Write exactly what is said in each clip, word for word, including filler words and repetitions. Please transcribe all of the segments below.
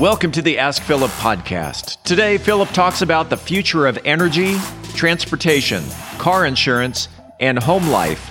Welcome to the Ask Philip podcast. Today, Philip talks about the future of energy, transportation, car insurance, and home life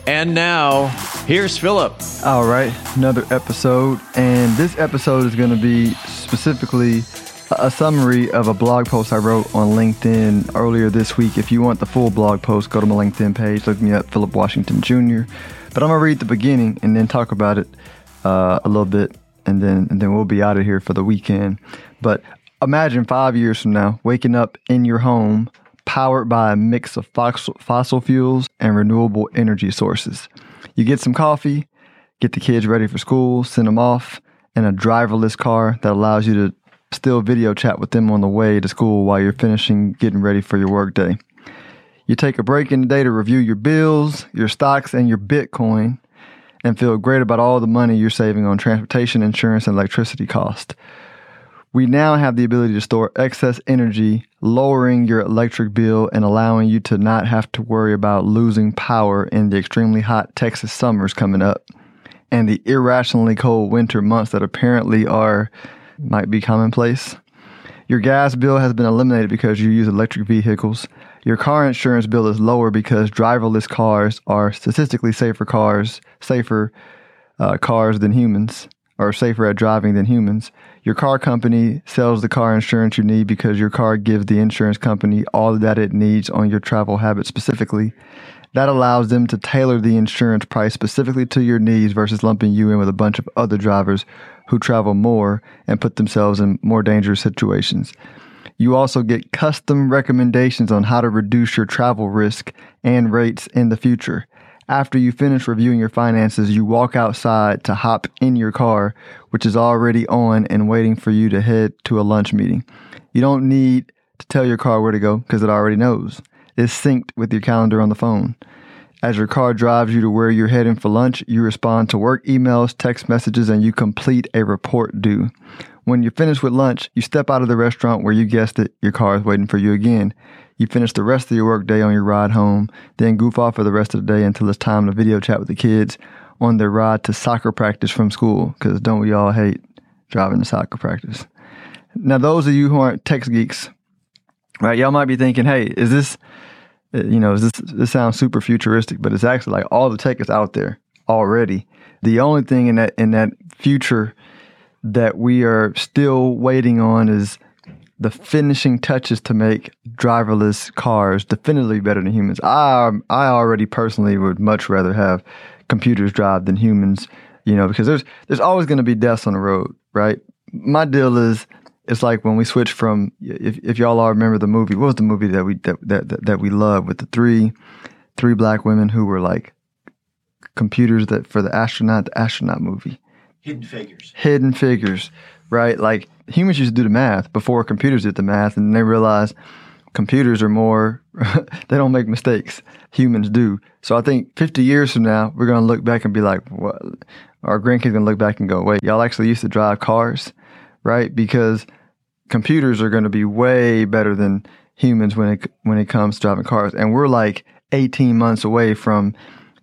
And now, here's Philip. All right, another episode. And this episode is going to be specifically a summary of a blog post I wrote on LinkedIn earlier this week. If you want the full blog post, go to my LinkedIn page, look me up, Philip Washington Junior But I'm going to read the beginning and then talk about it uh, a little bit. And then, and then we'll be out of here for the weekend. But imagine five years from now, waking up in your home powered by a mix of fossil fuels and renewable energy sources. You get some coffee, get the kids ready for school, send them off, and a driverless car that allows you to still video chat with them on the way to school while you're finishing getting ready for your workday. You take a break in the day to review your bills, your stocks, and your Bitcoin, and feel great about all the money you're saving on transportation, insurance, and electricity costs. We now have the ability to store excess energy, lowering your electric bill and allowing you to not have to worry about losing power in the extremely hot Texas summers coming up and the irrationally cold winter months that apparently are might be commonplace. Your gas bill has been eliminated because you use electric vehicles. Your car insurance bill is lower because driverless cars are statistically safer cars, safer uh, cars than humans. Are safer at driving than humans. Your car company sells the car insurance you need because your car gives the insurance company all that it needs on your travel habits specifically. That allows them to tailor the insurance price specifically to your needs versus lumping you in with a bunch of other drivers who travel more and put themselves in more dangerous situations. You also get custom recommendations on how to reduce your travel risk and rates in the future. After you finish reviewing your finances, you walk outside to hop in your car, which is already on and waiting for you to head to a lunch meeting. You don't need to tell your car where to go because it already knows. It's synced with your calendar on the phone. As your car drives you to where you're heading for lunch, you respond to work emails, text messages, and you complete a report due. When you're finished with lunch, you step out of the restaurant where you guessed it, your car is waiting for you again. You finish the rest of your workday on your ride home, then goof off for the rest of the day until it's time to video chat with the kids on their ride to soccer practice from school, because don't we all hate driving to soccer practice? Now, those of you who aren't tech geeks, right, y'all might be thinking, hey, is this, you know, is this, this sounds super futuristic, but it's actually like all the tech is out there already. The only thing in that in that future that we are still waiting on is the finishing touches to make driverless cars definitely better than humans. I I already personally would much rather have computers drive than humans, you know, because there's there's always going to be deaths on the road, right? My deal is it's like when we switch from if if y'all all remember the movie, what was the movie that we that that that we loved with the three three black women who were like computers that for the astronaut the astronaut movie. Hidden Figures. Hidden Figures, right? Like humans used to do the math before computers did the math, and they realized computers are more, they don't make mistakes. Humans do. So I think fifty years from now, we're going to look back and be like, what? Our grandkids going to look back and go, wait, y'all actually used to drive cars, right? Because computers are going to be way better than humans when it, when it comes to driving cars. And we're like eighteen months away from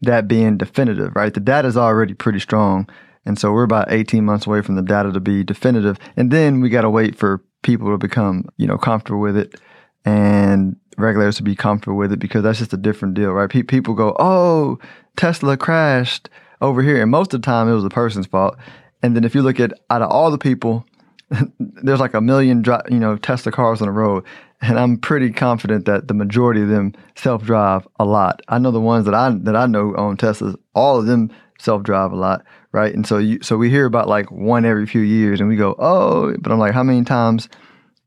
that being definitive, right? The data is already pretty strong. And so we're about eighteen months away from the data to be definitive. And then we got to wait for people to become, you know, comfortable with it and regulators to be comfortable with it, because that's just a different deal, right? Pe- people go, oh, Tesla crashed over here. And most of the time it was the person's fault. And then if you look at out of all the people, there's like a million, you know, Tesla cars on the road. And I'm pretty confident that the majority of them self-drive a lot. I know the ones that I that I know own Teslas, all of them self-drive a lot, right? And so you, so we hear about like one every few years and we go, oh, but I'm like, how many times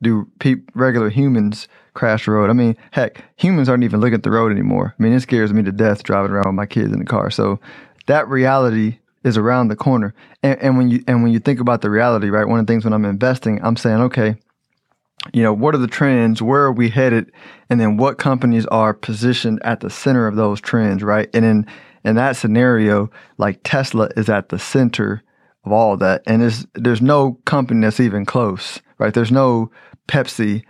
do pe- regular humans crash the road? I mean, heck, humans aren't even looking at the road anymore. I mean, it scares me to death driving around with my kids in the car. So that reality is around the corner. And, and when you and when you think about the reality, right, one of the things when I'm investing, I'm saying, okay, you know, what are the trends? Where are we headed? And then what companies are positioned at the center of those trends, right? And in, in that scenario, like Tesla is at the center of all of that. And there's, there's no company that's even close, right? There's no Pepsi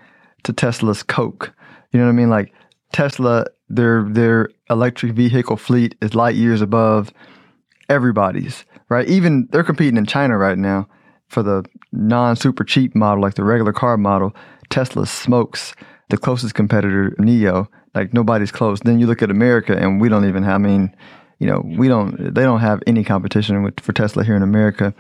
to Tesla's Coke. You know what I mean? Like Tesla, their their electric vehicle fleet is light years above everybody's, right? Even they're competing in China right now for the non-super cheap model, like the regular car model. Tesla smokes the closest competitor, N I O. Like nobody's close. Then you look at America, and we don't even have, I mean, you know, we don't, they don't have any competition with, for Tesla here in America.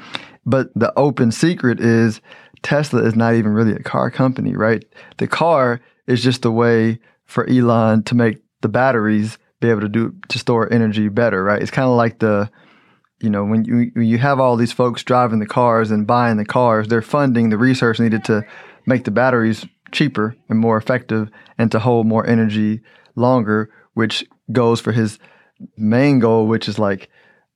But the open secret is Tesla is not even really a car company, right? The car is just a way for Elon to make the batteries be able to do to store energy better, right? It's kind of like the, you know, when you when you have all these folks driving the cars and buying the cars, they're funding the research needed to make the batteries cheaper and more effective and to hold more energy longer, which goes for his main goal, which is like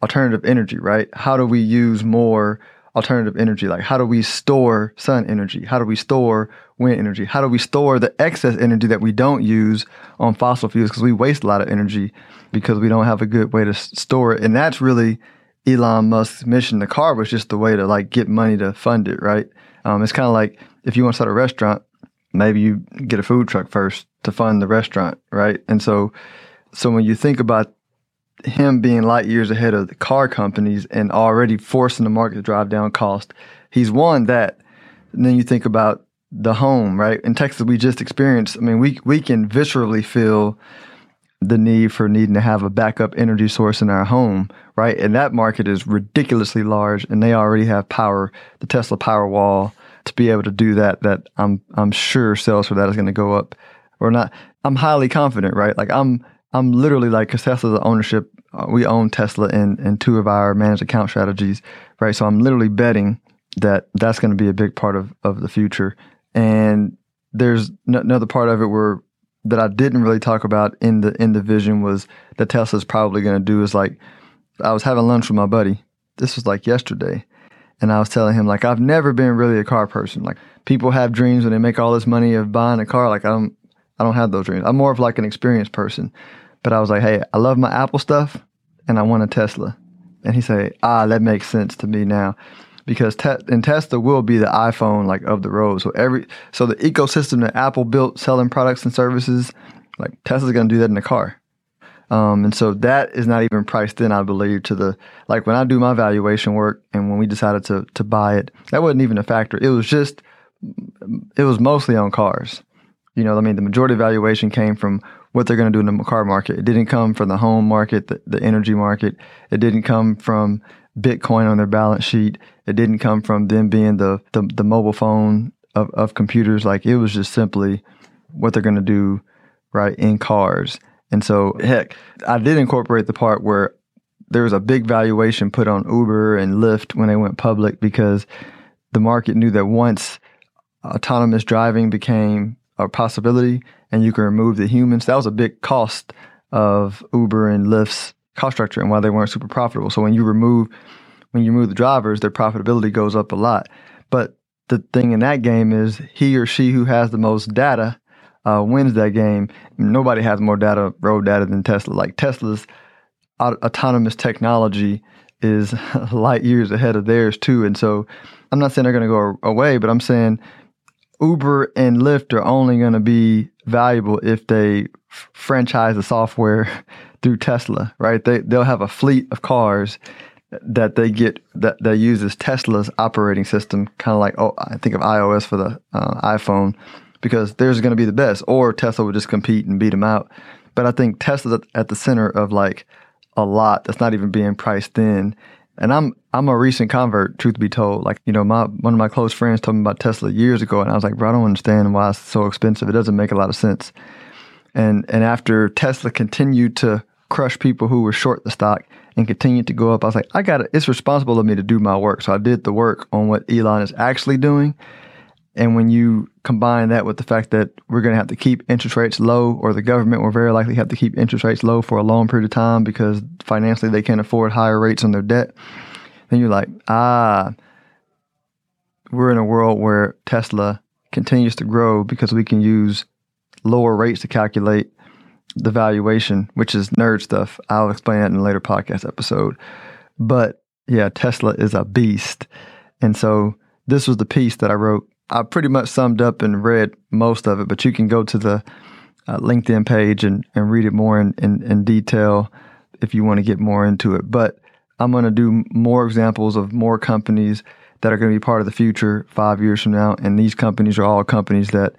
alternative energy, right? How do we use more alternative energy? Like how do we store sun energy? How do we store wind energy? How do we store the excess energy that we don't use on fossil fuels? Because we waste a lot of energy because we don't have a good way to s- store it. And that's really Elon Musk's mission. The car was just the way to like get money to fund it, right? Um, it's kind of like if you want to start a restaurant, maybe you get a food truck first to fund the restaurant, right? And so, so when you think about him being light years ahead of the car companies and already forcing the market to drive down cost, he's won that. And then you think about the home, right? In Texas, we just experienced, I mean, we we can viscerally feel the need for needing to have a backup energy source in our home, right? And that market is ridiculously large, and they already have power, the Tesla Powerwall, to be able to do that, that I'm I'm sure sales for that is going to go up or not. I'm highly confident, right? Like I'm I'm literally like, because Tesla's ownership, uh, we own Tesla in, in two of our managed account strategies, right? So I'm literally betting that that's going to be a big part of, of the future. And there's n- another part of it where that I didn't really talk about in the in the vision was that Tesla's probably going to do is like, I was having lunch with my buddy. This was like yesterday. And I was telling him like, I've never been really a car person. Like people have dreams when they make all this money of buying a car. Like I don't, I don't have those dreams. I'm more of like an experienced person. But I was like, hey, I love my Apple stuff and I want a Tesla. And he said, ah, that makes sense to me now. Because te- and Tesla will be the iPhone like of the road. So every so the ecosystem that Apple built selling products and services, like Tesla's going to do that in the car. Um, and so that is not even priced in, I believe, to the, like when I do my valuation work and when we decided to to buy it, that wasn't even a factor. It was just, it was mostly on cars. You know, I mean, the majority of valuation came from what they're going to do in the car market. It didn't come from the home market, the, the energy market. It didn't come from Bitcoin on their balance sheet. It didn't come from them being the the, the mobile phone of, of computers. Like it was just simply what they're going to do, right, in cars. And so, heck, I did incorporate the part where there was a big valuation put on Uber and Lyft when they went public because the market knew that once autonomous driving became a possibility and you can remove the humans, that was a big cost of Uber and Lyft's cost structure and why they weren't super profitable. So when you remove when you remove the drivers, their profitability goes up a lot. But the thing in that game is he or she who has the most data uh, wins that game. Nobody has more data, road data than Tesla. Like Tesla's aut- autonomous technology is light years ahead of theirs too. And so I'm not saying they're going to go away, but I'm saying Uber and Lyft are only going to be valuable if they f- franchise the software through Tesla, right? They, they'll have a fleet of cars that they get that, that uses Tesla's operating system, kind of like, oh, I think of iOS for the uh, iPhone, because theirs is going to be the best, or Tesla would just compete and beat them out. But I think Tesla's at the center of like a lot that's not even being priced in. And I'm I'm a recent convert, truth be told. Like, you know, my one of my close friends told me about Tesla years ago, and I was like, bro, I don't understand why it's so expensive. It doesn't make a lot of sense. And and after Tesla continued to crush people who were short the stock and continued to go up, I was like, I got it. It's responsible of me to do my work. So I did the work on what Elon is actually doing. And when you combine that with the fact that we're going to have to keep interest rates low, or the government will very likely have to keep interest rates low for a long period of time because financially they can't afford higher rates on their debt, then you're like, ah, we're in a world where Tesla continues to grow because we can use lower rates to calculate the valuation, which is nerd stuff. I'll explain that in a later podcast episode. But yeah, Tesla is a beast. And so this was the piece that I wrote. I pretty much summed up and read most of it, but you can go to the uh, LinkedIn page and, and read it more in, in, in detail if you want to get more into it. But I'm going to do more examples of more companies that are going to be part of the future five years from now. And these companies are all companies that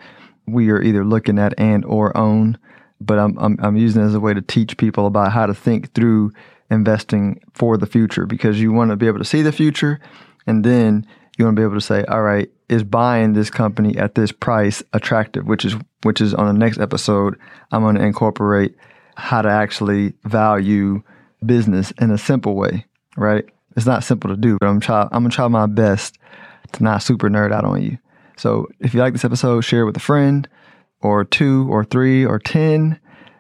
we are either looking at and or own. But I'm, I'm, I'm using it as a way to teach people about how to think through investing for the future, because you want to be able to see the future, and then you want to be able to say, all right, is buying this company at this price attractive? Which is which is on the next episode, I'm going to incorporate how to actually value business in a simple way, right? It's not simple to do, but I'm try I'm gonna try my best to not super nerd out on you. So if you like this episode, share it with a friend or two or three or ten.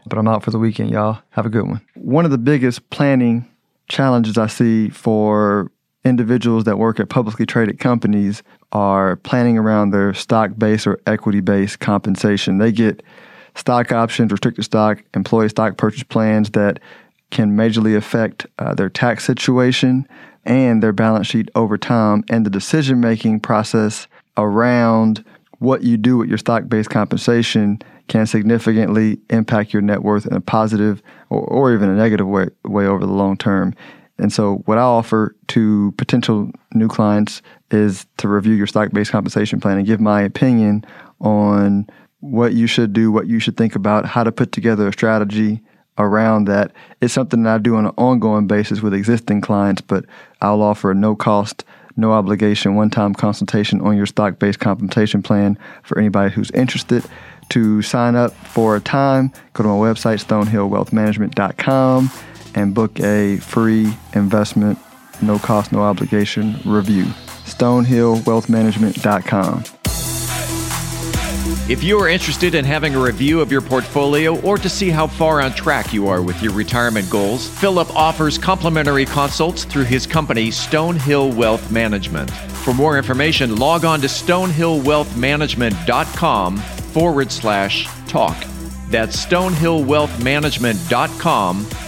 But I'm out for the weekend, y'all. Have a good one. One of the biggest planning challenges I see for individuals that work at publicly traded companies are planning around their stock-based or equity-based compensation. They get stock options, restricted stock, employee stock purchase plans that can majorly affect uh, their tax situation and their balance sheet over time, and the decision-making process around what you do with your stock-based compensation can significantly impact your net worth in a positive or, or even a negative way, way over the long term. And so what I offer to potential new clients is to review your stock-based compensation plan and give my opinion on what you should do, what you should think about, how to put together a strategy around that. It's something that I do on an ongoing basis with existing clients, but I'll offer a no-cost, no obligation, one-time consultation on your stock-based compensation plan for anybody who's interested. To sign up for a time, go to my website, stonehill wealth management dot com, and book a free investment, no cost, no obligation review. stonehill wealth management dot com. If you are interested in having a review of your portfolio or to see how far on track you are with your retirement goals, Philip offers complimentary consults through his company, Stonehill Wealth Management. For more information, log on to stonehill wealth management dot com forward slash talk. That's stonehill wealth management dot com